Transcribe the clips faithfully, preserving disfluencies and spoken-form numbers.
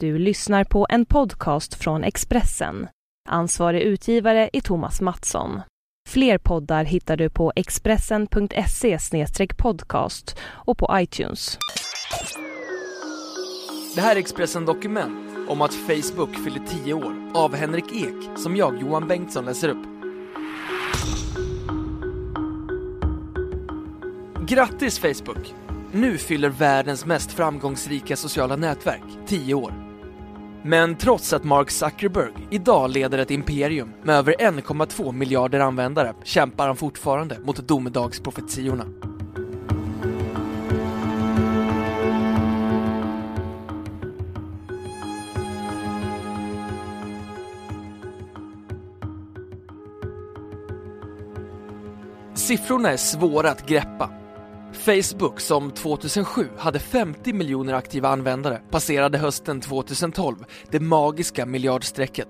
Du lyssnar på en podcast från Expressen. Ansvarig utgivare är Thomas Mattsson. Fler poddar hittar du på expressen punkt se slash podcast och på iTunes. Det här är Expressen Dokument om att Facebook fyller tio år av Henrik Ek, som jag, Johan Bengtsson, läser upp. Grattis Facebook! Nu fyller världens mest framgångsrika sociala nätverk tio år. Men trots att Mark Zuckerberg idag leder ett imperium med över en komma två miljarder användare kämpar han fortfarande mot domedagsprofetiorna. Siffrorna är svåra att greppa. Facebook, som tjugohundrasju hade femtio miljoner aktiva användare, passerade hösten tjugotolv det magiska miljardstrecket.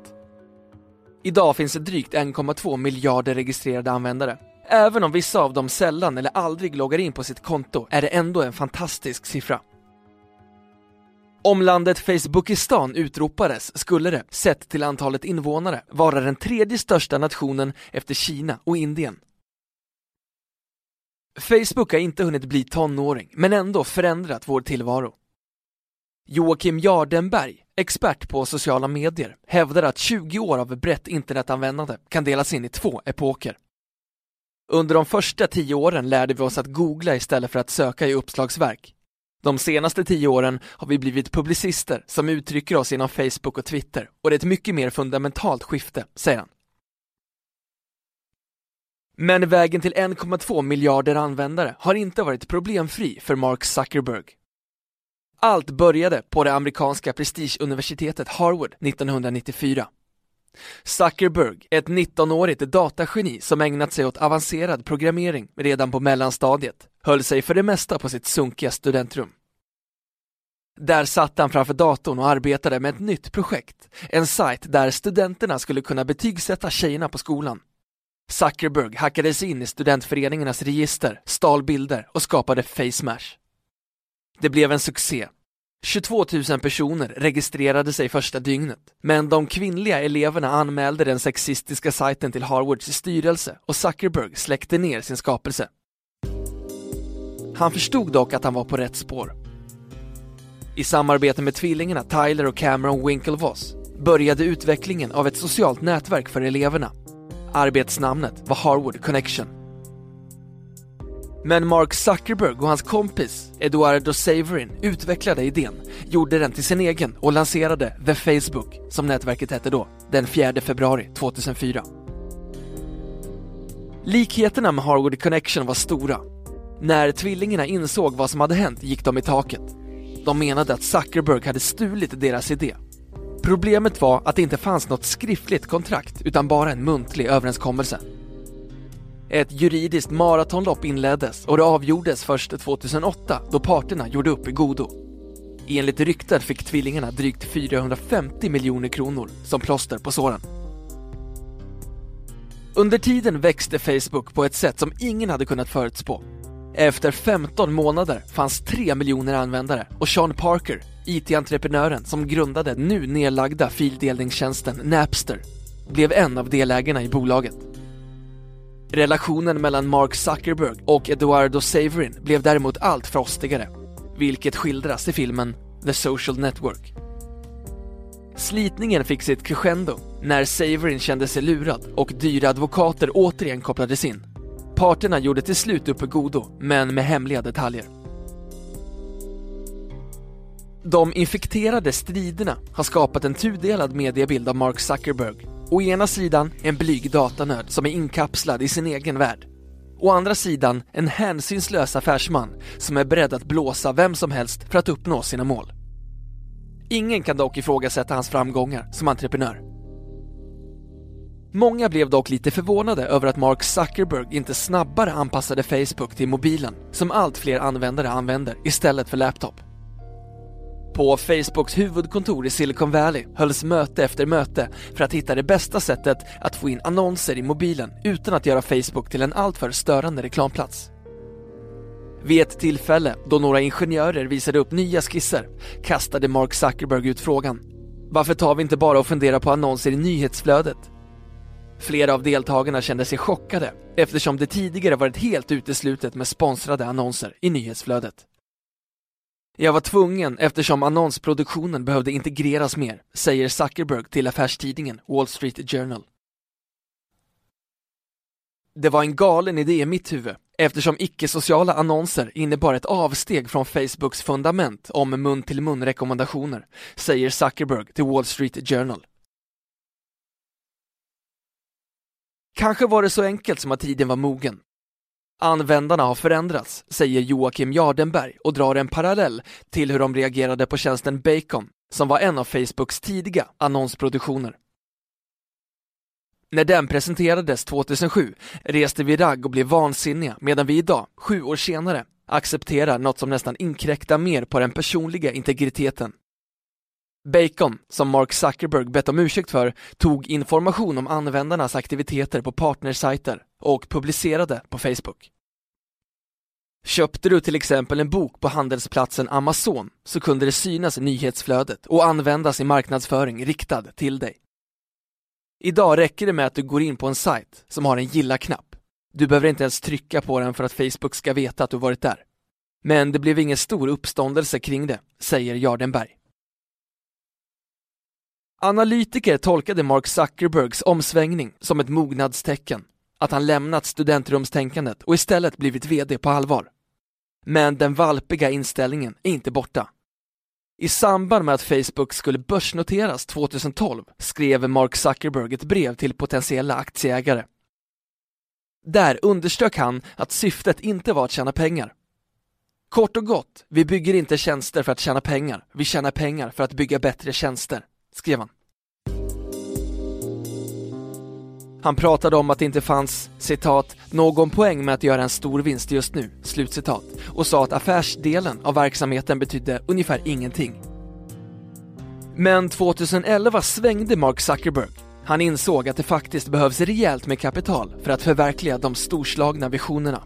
Idag finns det drygt en komma två miljarder registrerade användare. Även om vissa av dem sällan eller aldrig loggar in på sitt konto är det ändå en fantastisk siffra. Om landet Facebookistan utropades skulle det, sett till antalet invånare, vara den tredje största nationen efter Kina och Indien. Facebook har inte hunnit bli tonåring, men ändå förändrat vår tillvaro. Joakim Jardenberg, expert på sociala medier, hävdar att tjugo år av brett internetanvändande kan delas in i två epoker. Under de första tio åren lärde vi oss att googla istället för att söka i uppslagsverk. De senaste tio åren har vi blivit publicister som uttrycker oss inom Facebook och Twitter, och det är ett mycket mer fundamentalt skifte, säger han. Men vägen till en komma två miljarder användare har inte varit problemfri för Mark Zuckerberg. Allt började på det amerikanska prestigeuniversitetet Harvard nittonhundranittiofyra. Zuckerberg är ett nittonårigt datageni som ägnat sig åt avancerad programmering redan på mellanstadiet, höll sig för det mesta på sitt sunkiga studentrum. Där satt han framför datorn och arbetade med ett nytt projekt, en sajt där studenterna skulle kunna betygsätta tjejerna på skolan. Zuckerberg hackade sig in i studentföreningarnas register, stal bilder och skapade FaceMash. Det blev en succé. tjugotvåtusen personer registrerade sig första dygnet, men de kvinnliga eleverna anmälde den sexistiska sajten till Harvards styrelse och Zuckerberg släckte ner sin skapelse. Han förstod dock att han var på rätt spår. I samarbete med tvillingarna Tyler och Cameron Winklevoss började utvecklingen av ett socialt nätverk för eleverna. Arbetsnamnet var Harvard Connection. Men Mark Zuckerberg och hans kompis Eduardo Saverin utvecklade idén, gjorde den till sin egen och lanserade The Facebook, som nätverket hette då, den fjärde februari tjugohundrafyra. Likheterna med Harvard Connection var stora. När tvillingarna insåg vad som hade hänt gick de i taket. De menade att Zuckerberg hade stulit deras idé. Problemet var att det inte fanns något skriftligt kontrakt utan bara en muntlig överenskommelse. Ett juridiskt maratonlopp inleddes och det avgjordes först tjugohundraåtta då parterna gjorde upp i godo. Enligt ryktet fick tvillingarna drygt fyrahundrafemtio miljoner kronor som plåster på såren. Under tiden växte Facebook på ett sätt som ingen hade kunnat förutspå. Efter femton månader fanns tre miljoner användare och Sean Parker, I T-entreprenören som grundade nu nedlagda fildelningstjänsten Napster, blev en av delägarna i bolaget. Relationen mellan Mark Zuckerberg och Eduardo Saverin blev däremot allt frostigare, vilket skildras i filmen The Social Network. Slitningen fick sitt crescendo när Saverin kände sig lurad och dyra advokater återigen kopplades in. Parterna gjorde till slut upp i godo, men med hemliga detaljer. De infekterade striderna har skapat en tudelad mediebild av Mark Zuckerberg. Å ena sidan en blyg datanörd som är inkapslad i sin egen värld. Å andra sidan en hänsynslös affärsman som är beredd att blåsa vem som helst för att uppnå sina mål. Ingen kan dock ifrågasätta hans framgångar som entreprenör. Många blev dock lite förvånade över att Mark Zuckerberg inte snabbare anpassade Facebook till mobilen, som allt fler användare använder istället för laptop. På Facebooks huvudkontor i Silicon Valley hölls möte efter möte för att hitta det bästa sättet att få in annonser i mobilen utan att göra Facebook till en alltför störande reklamplats. Vid ett tillfälle då några ingenjörer visade upp nya skisser kastade Mark Zuckerberg ut frågan: varför tar vi inte bara och funderar på annonser i nyhetsflödet? Flera av deltagarna kände sig chockade eftersom det tidigare varit helt uteslutet med sponsrade annonser i nyhetsflödet. Jag var tvungen eftersom annonsproduktionen behövde integreras mer, säger Zuckerberg till affärstidningen Wall Street Journal. Det var en galen idé i mitt huvud eftersom icke-sociala annonser innebar ett avsteg från Facebooks fundament om mun-till-mun-rekommendationer, säger Zuckerberg till Wall Street Journal. Kanske var det så enkelt som att tiden var mogen. Användarna har förändrats, säger Joakim Jardenberg och drar en parallell till hur de reagerade på tjänsten Beacon, som var en av Facebooks tidiga annonsproduktioner. När den presenterades tjugohundrasju reste vi ragg och blev vansinniga, medan vi idag, sju år senare, accepterar något som nästan inkräktar mer på den personliga integriteten. Bacon, som Mark Zuckerberg bett om ursäkt för, tog information om användarnas aktiviteter på partnersajter och publicerade på Facebook. Köpte du till exempel en bok på handelsplatsen Amazon så kunde det synas i nyhetsflödet och användas i marknadsföring riktad till dig. Idag räcker det med att du går in på en sajt som har en gilla-knapp. Du behöver inte ens trycka på den för att Facebook ska veta att du varit där. Men det blev ingen stor uppståndelse kring det, säger Jardenberg. Analytiker tolkade Mark Zuckerbergs omsvängning som ett mognadstecken. Att han lämnat studentrumstänkandet och istället blivit vd på allvar. Men den valpiga inställningen är inte borta. I samband med att Facebook skulle börsnoteras tjugotolv skrev Mark Zuckerberg ett brev till potentiella aktieägare. Där underströk han att syftet inte var att tjäna pengar. Kort och gott, vi bygger inte tjänster för att tjäna pengar. Vi tjänar pengar för att bygga bättre tjänster, skrev han. Han pratade om att det inte fanns, citat, någon poäng med att göra en stor vinst just nu, slutcitat, och sa att affärsdelen av verksamheten betydde ungefär ingenting. Men tjugoelva svängde Mark Zuckerberg. Han insåg att det faktiskt behövs rejält med kapital för att förverkliga de storslagna visionerna.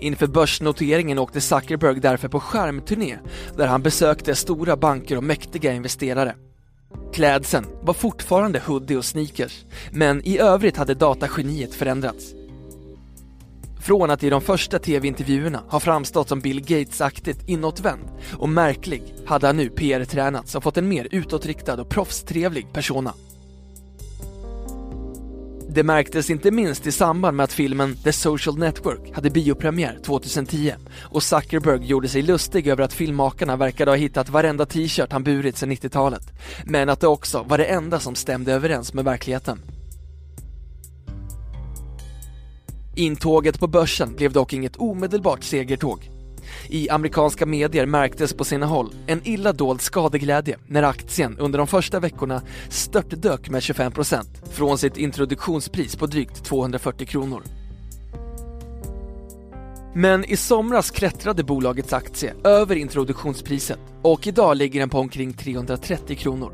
Inför börsnoteringen åkte Zuckerberg därför på skärmturné där han besökte stora banker och mäktiga investerare. Klädseln var fortfarande hoodie och sneakers, men i övrigt hade datageniet förändrats. Från att i de första tv-intervjuerna har framstått som Bill Gates-aktigt inåtvänd och märklig hade han nu P R-tränats och fått en mer utåtriktad och proffstrevlig persona. Det märktes inte minst i samband med att filmen The Social Network hade biopremiär tjugotio och Zuckerberg gjorde sig lustig över att filmmakarna verkade ha hittat varenda t-shirt han burit sedan nittiotalet, men att det också var det enda som stämde överens med verkligheten. Intåget på börsen blev dock inget omedelbart segertåg. I amerikanska medier märktes på sina håll en illa dold skadeglädje när aktien under de första veckorna störtdök med tjugofem procent från sitt introduktionspris på drygt tvåhundrafyrtio kronor. Men i somras klättrade bolagets aktie över introduktionspriset och idag ligger den på omkring trehundratrettio kronor.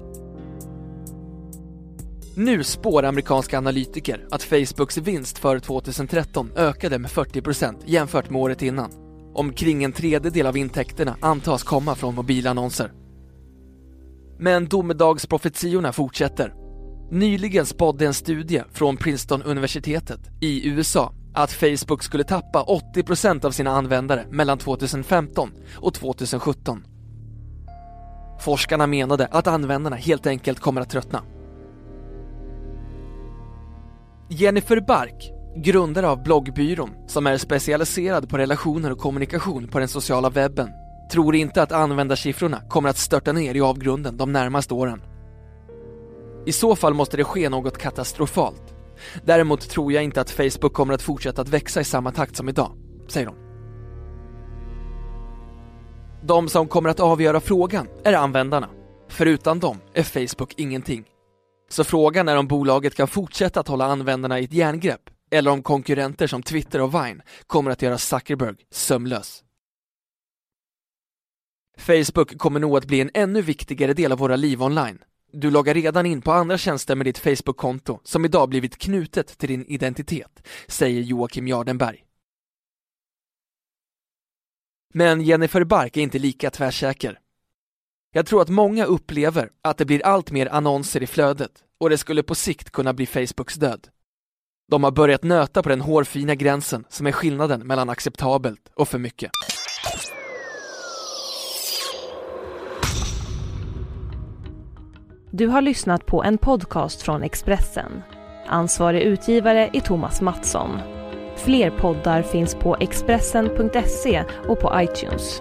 Nu spår amerikanska analytiker att Facebooks vinst för tjugotretton ökade med fyrtio procent jämfört med året innan. Omkring en tredjedel av intäkterna antas komma från mobilannonser. Men domedagsprofetiorna fortsätter. Nyligen spådde en studie från Princeton-universitetet i U S A att Facebook skulle tappa åttio procent av sina användare mellan tjugofemton och tjugosjutton. Forskarna menade att användarna helt enkelt kommer att tröttna. Jennifer Bark, grundare av bloggbyrån som är specialiserad på relationer och kommunikation på den sociala webben, tror inte att användarsiffrorna kommer att störta ner i avgrunden de närmaste åren. I så fall måste det ske något katastrofalt. Däremot tror jag inte att Facebook kommer att fortsätta att växa i samma takt som idag, säger de. De som kommer att avgöra frågan är användarna. För utan dem är Facebook ingenting. Så frågan är om bolaget kan fortsätta att hålla användarna i ett järngrepp, eller om konkurrenter som Twitter och Vine kommer att göra Zuckerberg sömlös. Facebook kommer nog att bli en ännu viktigare del av våra liv online. Du loggar redan in på andra tjänster med ditt Facebook-konto som idag blivit knutet till din identitet, säger Joakim Jardenberg. Men Jennifer Bark är inte lika tvärsäker. Jag tror att många upplever att det blir allt mer annonser i flödet och det skulle på sikt kunna bli Facebooks död. De har börjat nöta på den hårfina gränsen som är skillnaden mellan acceptabelt och för mycket. Du har lyssnat på en podcast från Expressen. Ansvarig utgivare är Thomas Mattsson. Fler poddar finns på Expressen punkt se och på iTunes.